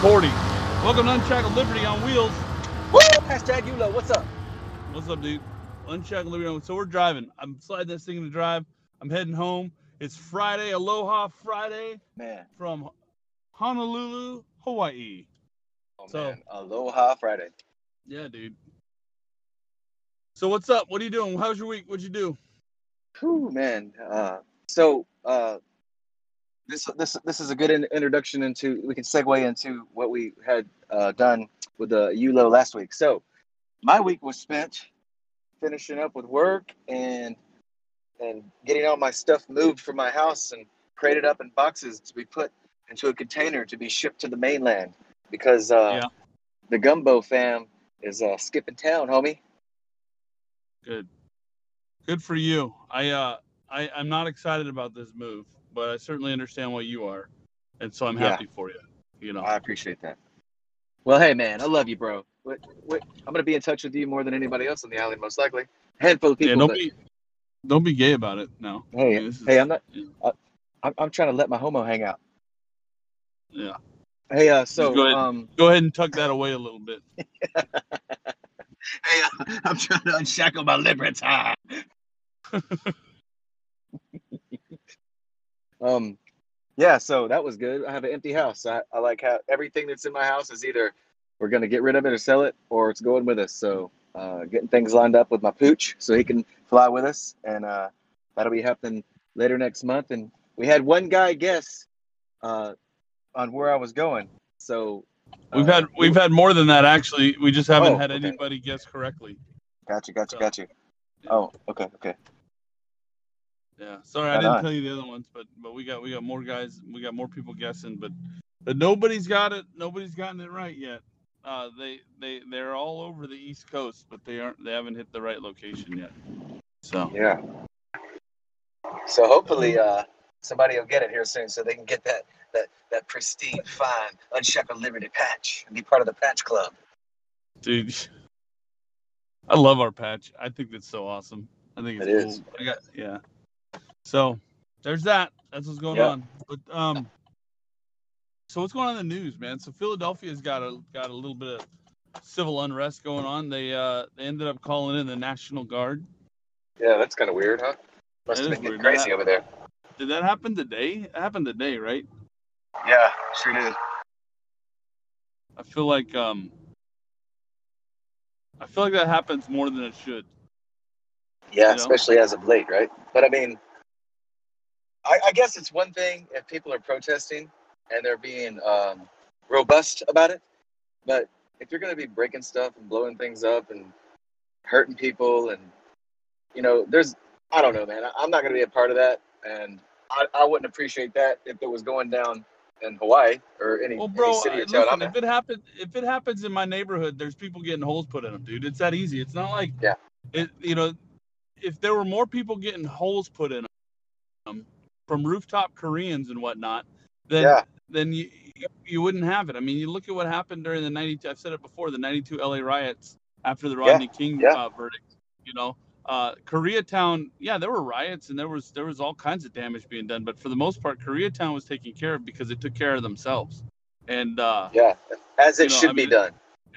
40. Welcome to Unshackled Liberty on Wheels. Woo! Hashtag YULO, what's up? What's up, dude? Unshackled Liberty on Wheels. So we're driving. I'm sliding this thing in the drive. I'm heading home. It's Friday, Aloha Friday, man, from Honolulu, Hawaii. Oh, so, man. Aloha Friday. Yeah, dude. So what's up? What are you doing? How's your week? What'd you do? Whew, man. This is a good introduction into, we can segue into what we had done with the YULO last week. So my week was spent finishing up with work and getting all my stuff moved from my house and crated up in boxes to be put into a container to be shipped to the mainland because the Gumbo fam is skipping town, homie. Good. Good for you. I'm not excited about this move, but I certainly understand why you are, and so I'm happy for you. You know, I appreciate that. Well, hey, man, I love you, bro. I'm gonna be in touch with you more than anybody else on the island, most likely. A handful of people. Yeah, don't be gay about it. No. Hey, I mean, I'm not. Yeah. I'm trying to let my homo hang out. Yeah. Hey, so go ahead and tuck that away a little bit. Hey, I'm trying to unshackle my liberty. Yeah, so that was good. I have an empty house. I like how everything that's in my house is either we're going to get rid of it or sell it, or it's going with us. So getting things lined up with my pooch so he can fly with us. And that'll be happening later next month. And we had one guy guess on where I was going. So we've had more than that, actually. We just haven't had anybody guess correctly. Gotcha. Yeah. Oh, okay. Yeah, sorry, I didn't tell you the other ones, but we got more guys, we got more people guessing, but nobody's gotten it right yet. They're all over the East Coast, but they haven't hit the right location yet. So yeah. So hopefully, somebody will get it here soon, so they can get that pristine, fine, unshackled liberty patch and be part of the patch club. Dude, I love our patch. I think that's so awesome. I think it's cool. So there's that. That's what's going on. But so what's going on in the news, man? So Philadelphia's got a little bit of civil unrest going on. They ended up calling in the National Guard. Yeah, that's kind of weird, huh? Must have been getting crazy over there. Did that happen today? It happened today, right? Yeah, sure did. I feel like that happens more than it should. Yeah, especially as of late, right? But I mean, I guess it's one thing if people are protesting and they're being robust about it. But if you're going to be breaking stuff and blowing things up and hurting people and, you know, I don't know, man. I'm not going to be a part of that. And I wouldn't appreciate that if it was going down in Hawaii or any city or town. Listen, if it happens in my neighborhood, there's people getting holes put in them, dude. It's that easy. It's not like, if there were more people getting holes put in them from rooftop Koreans and whatnot, then you wouldn't have it. I mean, you look at what happened during the 92. I've said it before, the 92 LA riots after the Rodney King verdict. You know, Koreatown. Yeah, there were riots and there was all kinds of damage being done, but for the most part, Koreatown was taken care of because they took care of themselves. And as it should be done.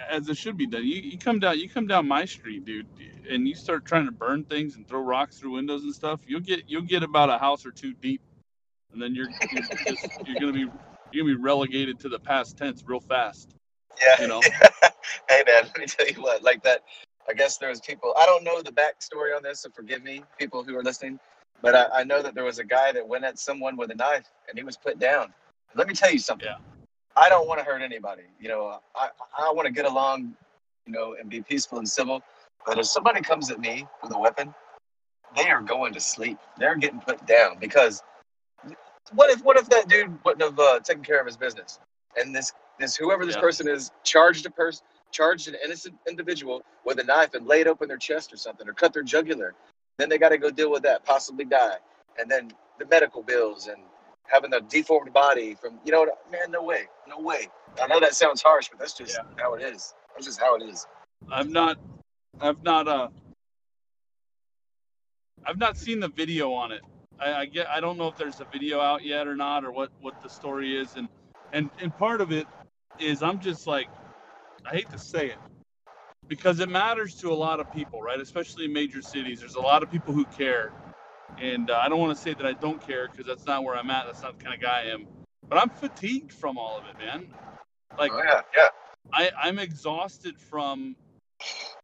As it should be done. You come down my street, dude, and you start trying to burn things and throw rocks through windows and stuff. You'll get about a house or two deep, and then you're gonna be relegated to the past tense real fast. Yeah. You know. Yeah. Hey man, let me tell you what. Like that, I guess there was people. I don't know the backstory on this, so forgive me, people who are listening. But I know that there was a guy that went at someone with a knife, and he was put down. Let me tell you something. Yeah. I don't want to hurt anybody. You know, I want to get along, you know, and be peaceful and civil. But if somebody comes at me with a weapon, they are going to sleep. They're getting put down because what if that dude wouldn't have taken care of his business? And this whoever this person is charged an innocent individual with a knife and laid open their chest or something or cut their jugular. Then they got to go deal with that, possibly die, and then the medical bills and having a deformed body from, you know, man, no way. I know that sounds harsh, but that's just how it is. That's just how it is. I've not seen the video on it. I don't know if there's a video out yet or not, or what the story is. And part of it is I'm just like, I hate to say it, because it matters to a lot of people, right? Especially in major cities, there's a lot of people who care. And I don't want to say that I don't care, because that's not where I'm at. That's not the kind of guy I am. But I'm fatigued from all of it, man. Like, oh, yeah. I'm exhausted from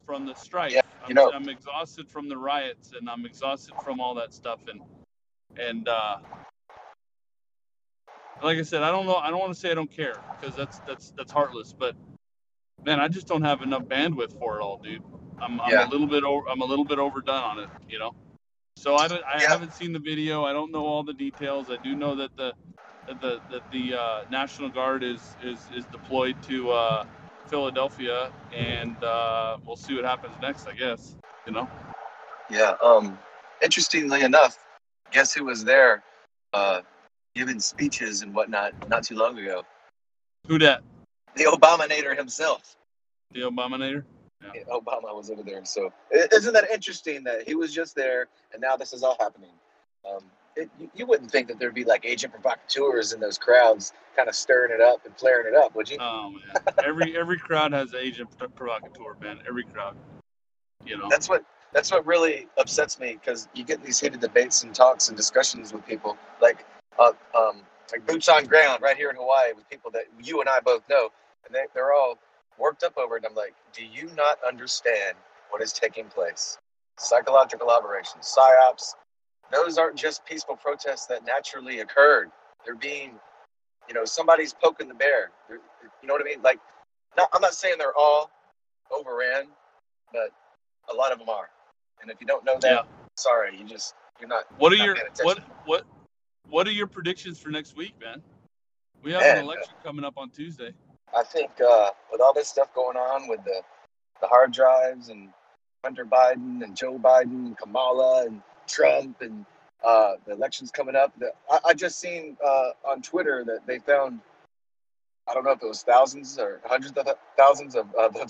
the strife. Yeah, I'm exhausted from the riots, and I'm exhausted from all that stuff. And like I said, I don't know. I don't want to say I don't care, because that's heartless. But man, I just don't have enough bandwidth for it all, dude. I'm a little bit overdone on it, you know. So I haven't seen the video. I don't know all the details. I do know that the National Guard is deployed to Philadelphia, and we'll see what happens next, I guess, you know? Yeah. Interestingly enough, guess who was there giving speeches and whatnot not too long ago? Who dat? The Obamanator himself. The Obamanator? Yeah. Obama was over there. So isn't that interesting that he was just there and now this is all happening? You wouldn't think that there'd be like agent provocateurs in those crowds kind of stirring it up and flaring it up, would you? Oh, man. Every crowd has agent provocateur, man. Every crowd. You know. That's what really upsets me, because you get these heated debates and talks and discussions with people like boots on ground right here in Hawaii with people that you and I both know, and they're all worked up over it. And I'm like, do you not understand what is taking place? Psychological operations, psyops. Those aren't just peaceful protests that naturally occurred. They're being, you know, somebody's poking the bear. You know what I mean? Like, I'm not saying they're all overran, but a lot of them are. And if you don't know that, sorry, you're not. What are your predictions for next week, man? We have an election coming up on Tuesday. I think with all this stuff going on with the hard drives and Hunter Biden and Joe Biden and Kamala and Trump and the election's coming up. I just seen on Twitter that they found, I don't know if it was thousands or hundreds of thousands of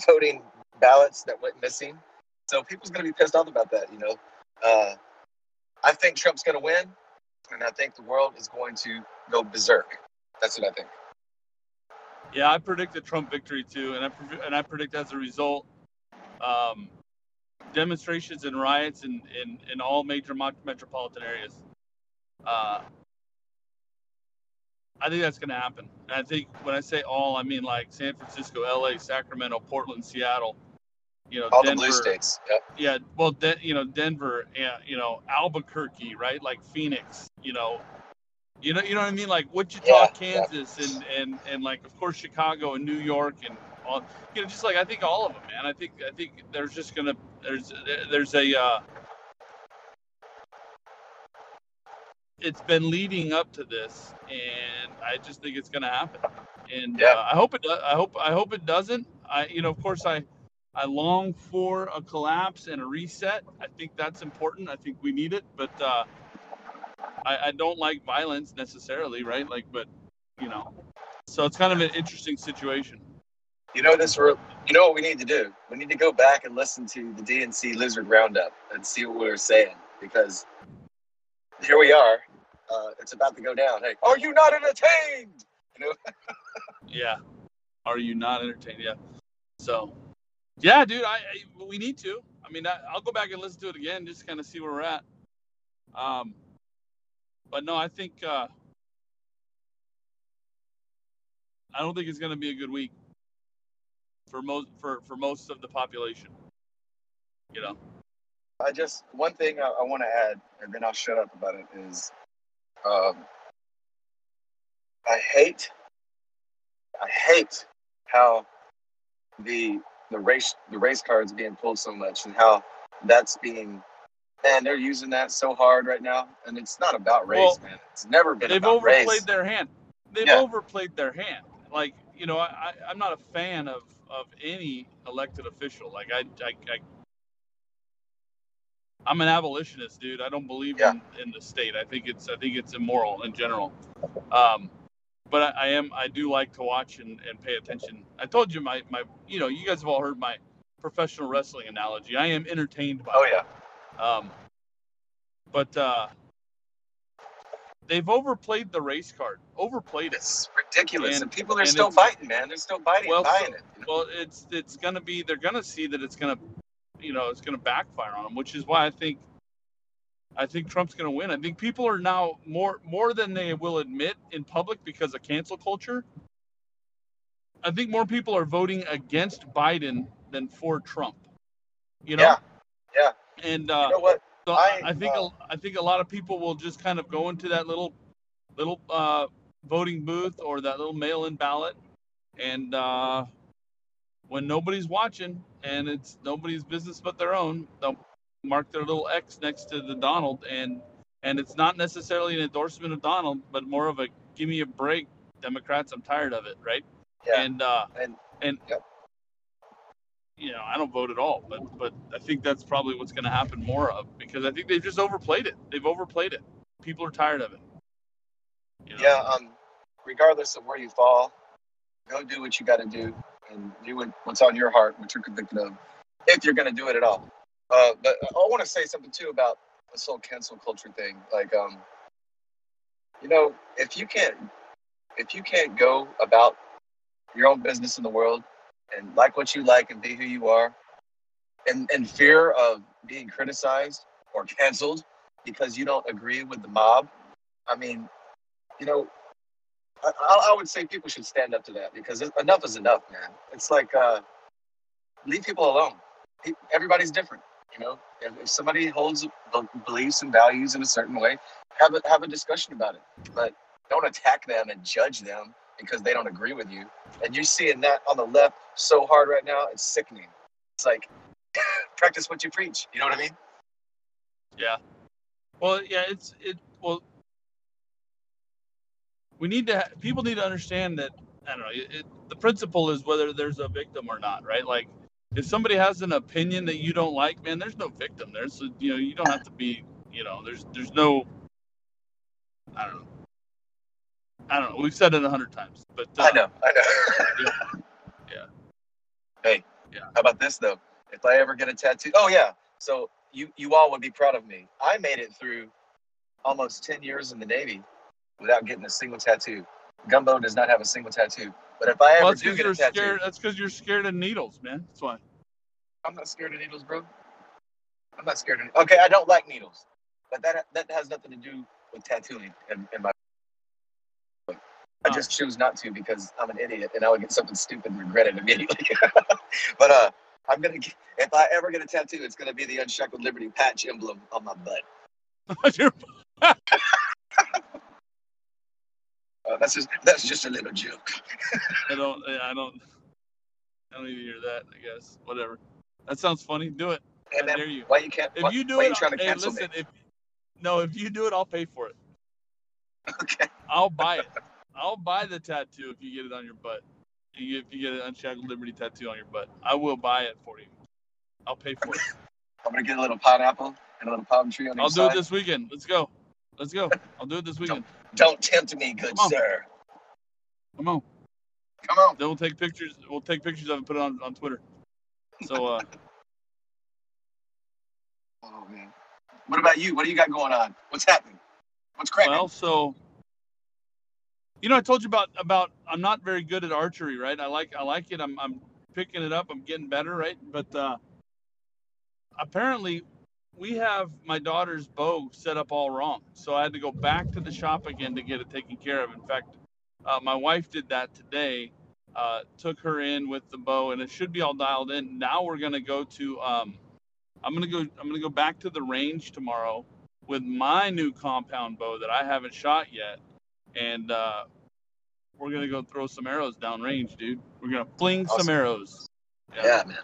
voting ballots that went missing. So people's going to be pissed off about that, you know. I think Trump's going to win, and I think the world is going to go berserk. That's what I think. Yeah, I predict a Trump victory too, and I predict as a result, demonstrations and riots in all major metropolitan areas. I think that's going to happen. And I think when I say all, I mean like San Francisco, LA, Sacramento, Portland, Seattle, you know, all Denver, the blue states. Yep. Yeah. Well, Denver, and, you know, Albuquerque, right? Like Phoenix, you know what I mean? Like Wichita, Kansas, and like, of course, Chicago and New York and all, you know, just like, I think all of them, man. I think there's just going to, there's a, it's been leading up to this, and I just think it's going to happen. And I hope it does. I hope it doesn't. I long for a collapse and a reset. I think that's important. I think we need it, but I don't like violence necessarily, right? Like, but you know, so it's kind of an interesting situation. You know, you know what we need to do? We need to go back and listen to the DNC Lizard Roundup and see what we were saying, because here we are. It's about to go down. Hey, are you not entertained? You know? Yeah. Are you not entertained? Yeah. So, yeah, dude, we need to. I mean, I'll go back and listen to it again just to kind of see where we're at. But no, I think I don't think it's going to be a good week for most of the population, you know. One thing I want to add, and then I'll shut up about it, is I hate how the race card's being pulled so much, and how that's being, man, they're using that so hard right now, and it's not about race, man. It's never been about race. They've overplayed their hand. Overplayed their hand. Like, you know, I'm not a fan of any elected official. Like I'm an abolitionist, dude. I don't believe in the state. I think it's immoral in general. But I do like to watch and pay attention. I told you my you know, you guys have all heard my professional wrestling analogy. I am entertained by it. But They've overplayed the race card. Overplayed it. It's ridiculous. And people are still fighting, man. They're still fighting, buying it. Well, it's going to be, they're going to see that it's going to, you know, it's going to backfire on them, which is why I think Trump's going to win. I think people are now more than they will admit in public because of cancel culture. I think more people are voting against Biden than for Trump. You know? Yeah. And you know what? So I think a lot of people will just kind of go into that little voting booth or that little mail-in ballot, and when nobody's watching and it's nobody's business but their own, they'll mark their little X next to the Donald, and it's not necessarily an endorsement of Donald, but more of a give me a break, Democrats, I'm tired of it, right? Yeah. And you know, I don't vote at all, but I think that's probably what's going to happen more of, because I think they've just overplayed it. They've overplayed it. People are tired of it. You know? Yeah. Regardless of where you fall, go do what you got to do and do what's on your heart, what you're convicted of, if you're going to do it at all. But I want to say something too about this whole cancel culture thing. Like, you know, if you can't go about your own business in the world, and like what you like and be who you are, and in fear of being criticized or canceled because you don't agree with the mob. I mean, you know, I would say people should stand up to that, because enough is enough, man. It's like, leave people alone. Everybody's different, you know? If somebody holds beliefs and values in a certain way, have a discussion about it. But don't attack them and judge them because they don't agree with you. And you're seeing that on the left so hard right now, it's sickening. It's like, practice what you preach, you know what I mean? Yeah. Well, yeah, we need to, people need to understand that, I don't know, the principle is whether there's a victim or not, right? Like, if somebody has an opinion that you don't like, man, there's no victim there. So, you know, you don't have to be, you know, there's no, I don't know. We've said it 100 times, but I know. Yeah. Hey. Yeah. How about this though? If I ever get a tattoo, oh yeah. So you all would be proud of me. I made it through almost 10 years in the Navy without getting a single tattoo. Gumbo does not have a single tattoo. But if I ever do get a tattoo, that's because you're scared of needles, man. That's why. I'm not scared of needles, bro. I'm not scared of. Okay, I don't like needles, but that has nothing to do with tattooing in my. I just choose not to because I'm an idiot and I would get something stupid and regret it immediately. But if I ever get a tattoo, it's gonna be the Unshackled Liberty patch emblem on my butt. That's just a little joke. I don't need to hear that. I guess whatever. That sounds funny. Do it. Hey, man, I dare you. Why you can't? If you do it, if you do it, I'll pay for it. Okay. I'll buy it. I'll buy the tattoo if you get it on your butt. If you get an Unshackled Liberty tattoo on your butt, I will buy it for you. I'll pay for it. I'm going to get a little pineapple and a little palm tree on your side. I'll do it this weekend. Let's go. I'll do it this weekend. Don't tempt me, good sir. Come on. Then we'll take pictures of it and put it on Twitter. So, oh, man. What about you? What do you got going on? What's happening? What's cracking? Well, so... You know, I told you about I'm not very good at archery, right? I like it. I'm picking it up. I'm getting better, right? But apparently, we have my daughter's bow set up all wrong, so I had to go back to the shop again to get it taken care of. In fact, my wife did that today. Took her in with the bow, and it should be all dialed in. Now we're gonna go to. I'm gonna go back to the range tomorrow with my new compound bow that I haven't shot yet. And we're gonna go throw some arrows downrange, dude. We're gonna fling some arrows. Yeah, man.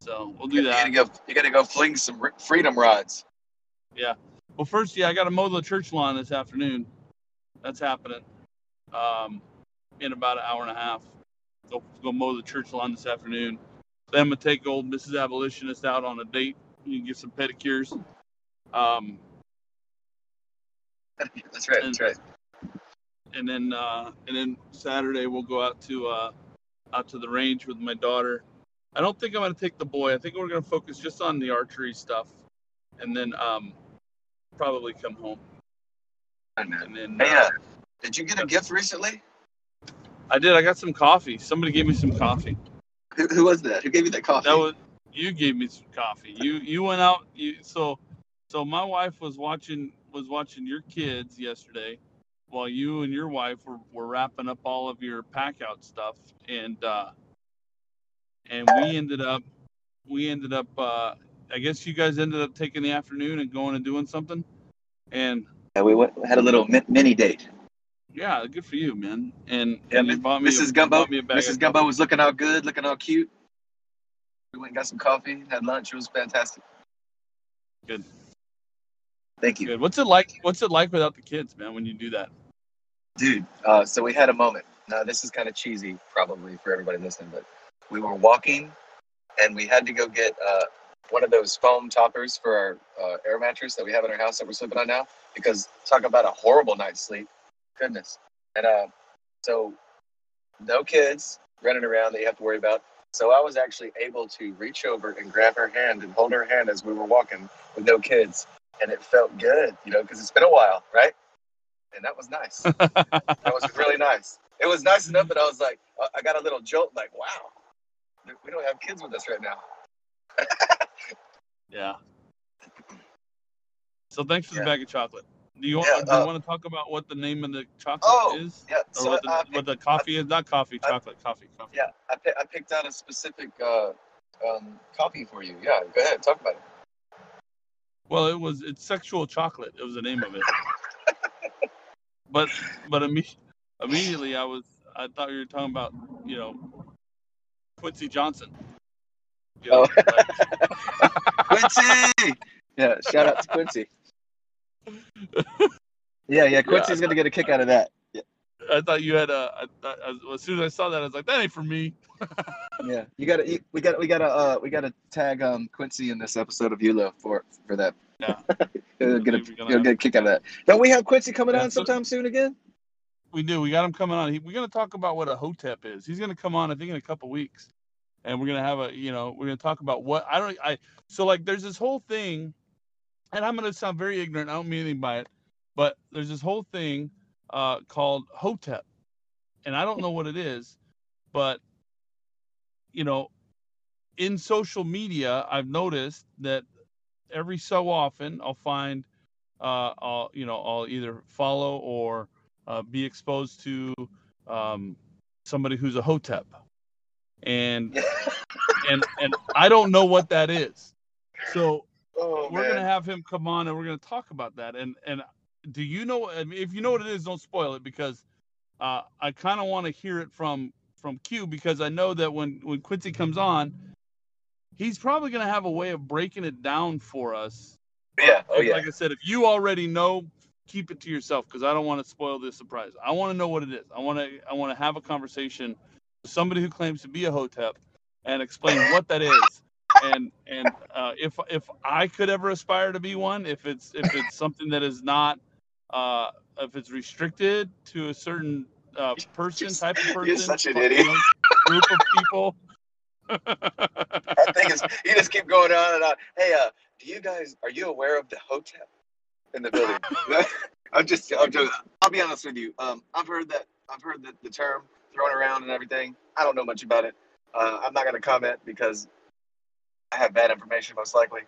So we'll do that. You gotta go fling some freedom rods. Yeah. Well, first, I gotta mow the church lawn this afternoon. That's happening in about an hour and a half. Go mow the church lawn this afternoon. Then I'm gonna take old Mrs. Abolitionist out on a date. You can get some pedicures. That's right. And then Saturday we'll go out to the range with my daughter. I don't think I'm going to take the boy. I think we're going to focus just on the archery stuff, and then probably come home. man. And then, hey, did you get a gift recently? I did. I got some coffee. Somebody gave me some coffee. Who was that? Who gave you that coffee? That was you. Gave me some coffee. You went out. So my wife was watching your kids yesterday, while you and your wife were wrapping up all of your pack out stuff, and we ended up. I guess you guys ended up taking the afternoon and going and doing something, and yeah, had a little mini date. Yeah, good for you, man. And, yeah, and Mrs. Gumbo was looking all good, looking all cute. We went and got some coffee, had lunch. It was fantastic. Good. Thank you. Good. What's it like? What's it like without the kids, man? When you do that, dude. So we had a moment. Now this is kind of cheesy, probably for everybody listening, but we were walking, and we had to go get one of those foam toppers for our air mattress that we have in our house that we're sleeping on now. Because talk about a horrible night's sleep. Goodness. And so no kids running around that you have to worry about. So I was actually able to reach over and grab her hand and hold her hand as we were walking with no kids. And it felt good, you know, because it's been a while, right? And that was nice. That was really nice. It was nice enough that I was like, I got a little jolt, like, wow, we don't have kids with us right now. Yeah. So thanks for the bag of chocolate. Do you want to talk about what the name of the chocolate is? Yeah. So or what the coffee is? Not coffee, chocolate. Yeah, I picked out a specific coffee for you. Yeah, go ahead, talk about it. Well, it's sexual chocolate. It was the name of it. But immediately I thought you were talking about, you know, Quincy Johnson. You know, Quincy. Yeah, shout out to Quincy. Yeah, Quincy's gonna get a kick out of that. Yeah. I thought you had as soon as I saw that, I was like, that ain't for me. Yeah, we gotta tag Quincy in this episode of YULO for that. Yeah, get a kick out of that. Don't we have Quincy coming on sometime soon again? We do. We got him coming on. We're gonna talk about what a Hotep is. He's gonna come on, I think, in a couple weeks, and we're gonna have we're gonna talk about what there's this whole thing. And I'm going to sound very ignorant. I don't mean anything by it. But there's this whole thing called Hotep. And I don't know what it is. But, you know, in social media, I've noticed that every so often I'll find, I'll either follow or be exposed to somebody who's a Hotep. And I don't know what that is. So... we're going to have him come on and we're going to talk about that. And do you know, I mean, if you know what it is, don't spoil it, because I kind of want to hear it from Q, because I know that when Quincy comes on, he's probably going to have a way of breaking it down for us. Yeah. Like I said, if you already know, keep it to yourself, because I don't want to spoil this surprise. I want to know what it is. I want to have a conversation with somebody who claims to be a Hotep and explain what that is. And if I could ever aspire to be one, if it's something that is not, if it's restricted to a certain type of person. You're such an idiot. Group of people. I think you just keep going on and on. Hey, are you aware of the Hotep in the building? I'll be honest with you. I've heard that the term thrown around and everything. I don't know much about it. I'm not going to comment because I have bad information, most likely,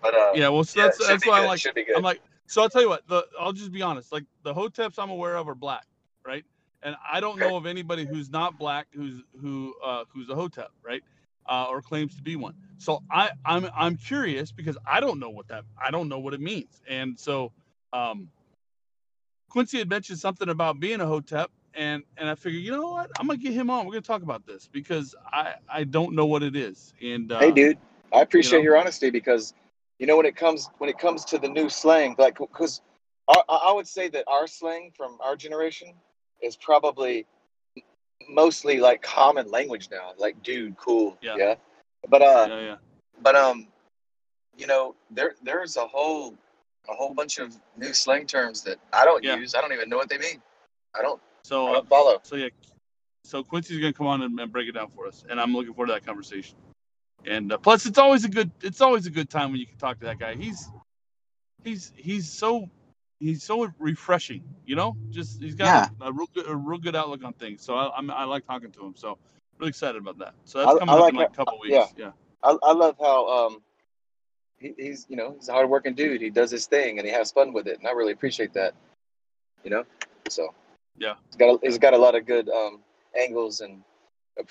but that's why I'm like. So I'll tell you what. I'll just be honest. Like, the Hoteps I'm aware of are black, right? And I don't know of anybody who's not black who's a Hotep, right? Or claims to be one. So I'm curious, because I don't know what it means. And so Quincy had mentioned something about being a Hotep, and I figured, you know what? I'm gonna get him on. We're gonna talk about this, because I don't know what it is. And hey, dude. I appreciate your honesty, because, you know, when it comes to the new slang, like, because I would say that our slang from our generation is probably mostly like common language now, like dude, cool, yeah. But you know, there's a whole bunch of new slang terms that I don't use. I don't even know what they mean. I don't follow. So yeah, so Quincy's gonna come on and break it down for us, and I'm looking forward to that conversation. And plus, it's always a good time when you can talk to that guy. He's so he's so refreshing, you know. Just he's got a real good outlook on things. So I like talking to him. So really excited about that. So that's coming up in like a couple weeks. Yeah. I love how he's he's a hardworking dude. He does his thing and he has fun with it, and I really appreciate that. You know, so yeah, he's got a lot of good angles and a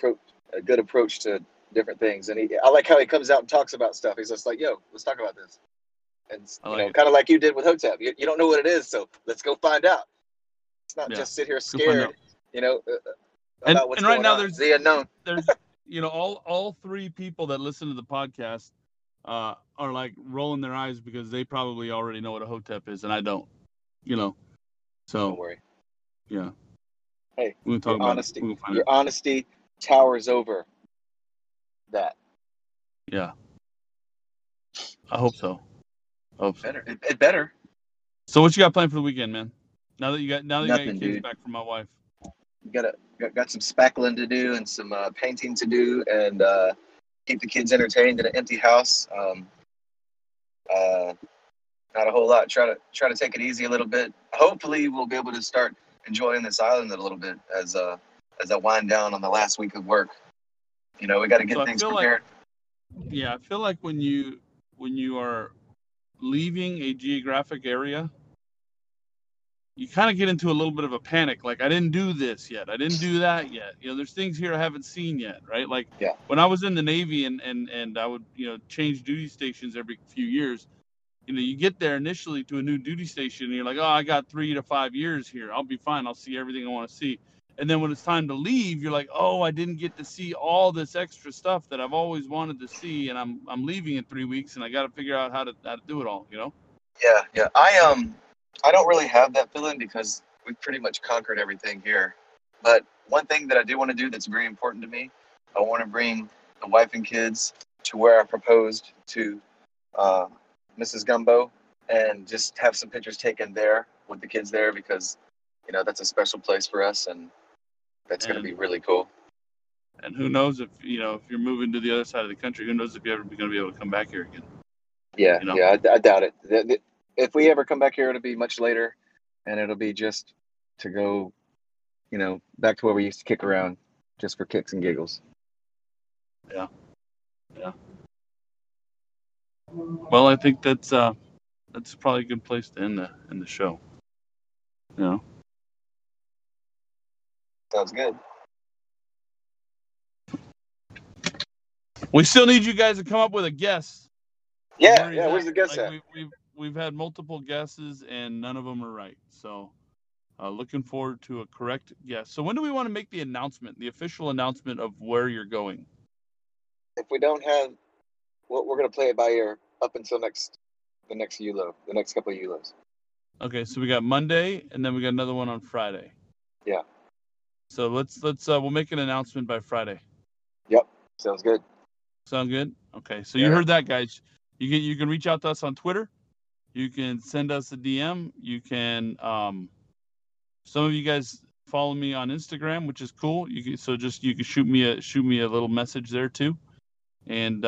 good approach to different things. And I like how he comes out and talks about stuff. He's just like, yo, let's talk about this. And, kind of like you did with Hotep. You don't know what it is, so let's go find out. It's not just sit here scared, about what's going on. And right now there's the unknown. There's, all three people that listen to the podcast are like rolling their eyes because they probably already know what a Hotep is, and I don't, So don't worry. Yeah. Hey, we'll talk about honesty. Your honesty towers over that. Yeah. I hope so. Better. So what you got planned for the weekend, man? Now that you got your kids back from my wife. Got some spackling to do and some painting to do and keep the kids entertained in an empty house. Not a whole lot. Try to take it easy a little bit. Hopefully we'll be able to start enjoying this island a little bit as I wind down on the last week of work. We got to get things prepared. I feel like when you are leaving a geographic area, you kind of get into a little bit of a panic. Like, I didn't do this yet. I didn't do that yet. There's things here I haven't seen yet, right? Like when I was in the Navy and I would, change duty stations every few years, you get there initially to a new duty station and you're like, oh, I got 3 to 5 years here. I'll be fine. I'll see everything I want to see. And then when it's time to leave, you're like, oh, I didn't get to see all this extra stuff that I've always wanted to see, and I'm leaving in 3 weeks, and I got to figure out how to do it all, Yeah. I don't really have that feeling because we've pretty much conquered everything here. But one thing that I do want to do that's very important to me, I want to bring the wife and kids to where I proposed to Mrs. Gumbo and just have some pictures taken there with the kids there because, that's a special place for us, and that's going to be really cool. And who knows if, if you're moving to the other side of the country, who knows if you're ever going to be able to come back here again. Yeah, I doubt it. If we ever come back here, it'll be much later, and it'll be just to go, back to where we used to kick around just for kicks and giggles. Yeah. Well, I think that's probably a good place to end the show. Sounds good. We still need you guys to come up with a guess. Where's the guess at? We've had multiple guesses and none of them are right. So looking forward to a correct guess. So when do we want to make the announcement, the official announcement of where you're going? If we don't have, we're going to play it by ear up until the next YULO, the next couple of YULOs. Okay, so we got Monday and then we got another one on Friday. Yeah. So let's we'll make an announcement by Friday. Yep. Sounds good. Sound good? Okay. So you heard that, guys. You can reach out to us on Twitter. You can send us a DM. You can some of you guys follow me on Instagram, which is cool. You can shoot me a little message there too. And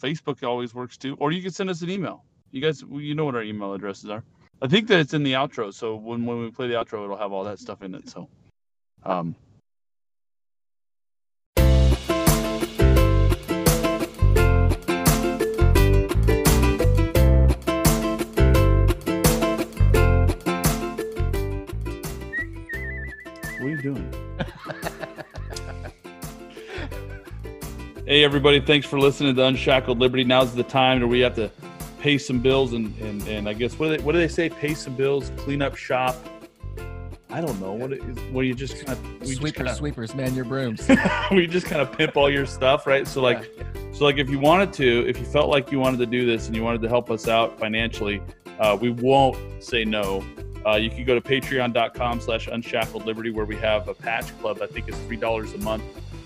Facebook always works too. Or you can send us an email. You guys, what our email addresses are. I think that it's in the outro, so when we play the outro, it'll have all that stuff in it. So what are you doing? Hey everybody, thanks for listening to Unshackled Liberty. Now's the time where we have to pay some bills and I guess what do they say? Pay some bills, clean up shop. I don't know what it is. Well, you just kind of sweepers, man, your brooms. We just kind of pimp all your stuff, right? So if you wanted to, if you felt like you wanted to do this and you wanted to help us out financially, we won't say no. You can go to patreon.com/unshackledliberty where we have a patch club. I think it's $3 a month,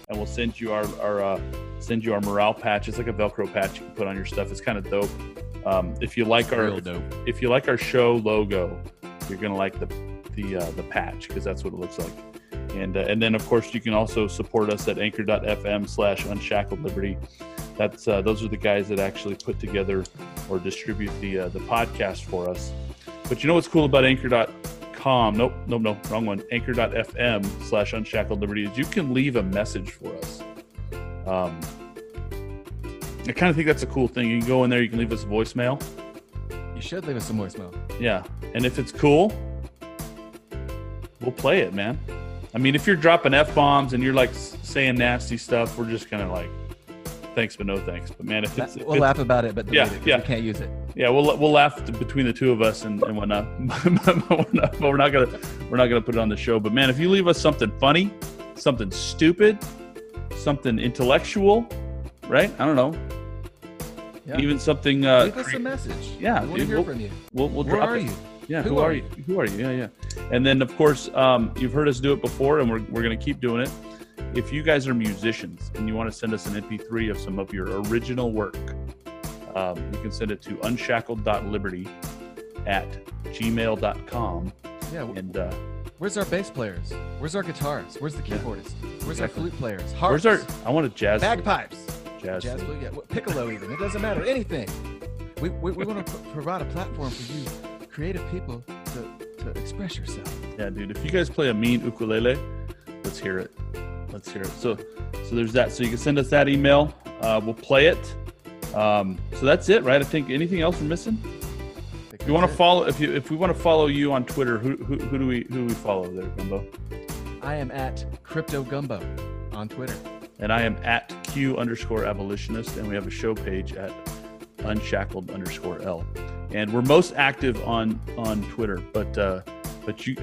and we'll send you our morale patch. It's like a Velcro patch you can put on your stuff. It's kind of dope. If you like our show logo, you're gonna like the patch because that's what it looks like. And then of course you can also support us at anchor.fm/unshackledliberty. That's those are the guys that actually put together or distribute the podcast for us. But you know what's cool about anchor.com? Nope, wrong one. Anchor.fm/unshackled liberty is you can leave a message for us. I kind of think that's a cool thing. You can go in there, you can leave us a voicemail. You should leave us a voicemail. Yeah. And if it's cool, we'll play it, man. I mean, if you're dropping F-bombs and you're like saying nasty stuff, we're just kind of like, thanks, but no thanks. But man, if it's, we'll laugh about it, but yeah, we can't use it. Yeah, we'll laugh between the two of us and whatnot. But we're not gonna put it on the show. But man, if you leave us something funny, something stupid, something intellectual, right? I don't know. Yeah. Even something. Leave us a message. Yeah, we hear from you. We'll drop it. Where are you? Yeah, who are you? Who are you? Yeah. And then of course, you've heard us do it before, and we're gonna keep doing it. If you guys are musicians and you want to send us an MP3 of some of your original work, you can send it to unshackled.liberty@gmail.com. Yeah. And where's our bass players? Where's our guitarists? Where's the keyboardists? Where's our flute players? Harps? Where's our? I want a jazz. Bagpipes. Jazz flute. Yeah. Piccolo. Even it doesn't matter. Anything. We want to provide a platform for you, creative people, to express yourself. Yeah, dude. If you guys play a mean ukulele, let's hear it. So there's that. So you can send us that email. We'll play it. So that's it, right? I think anything else we're missing? If you want to follow, if we want to follow you on Twitter, who do we follow there, Gumbo? I am at CryptoGumbo on Twitter. And I am at Q_abolitionist. And we have a show page at Unshackled_L. And we're most active on Twitter, but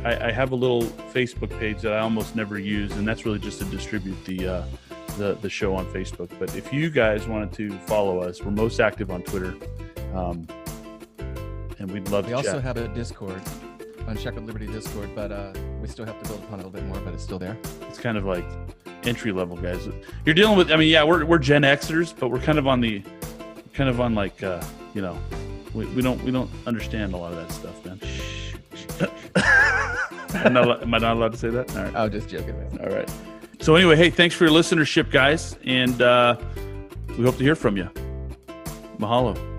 I have a little Facebook page that I almost never use, and that's really just to distribute the show on Facebook. But if you guys wanted to follow us, we're most active on Twitter, and we'd love to chat. We also have a Discord, Unshackled Liberty Discord, but we still have to build upon it a little bit more, but it's still there. It's kind of like entry level, guys. You're dealing with, I mean, yeah, we're Gen Xers, but we're kind of on like, you know, we don't understand a lot of that stuff, man. Am I not allowed to say that? All right. I was just joking, man. All right. So anyway, hey, thanks for your listenership, guys. And we hope to hear from you. Mahalo.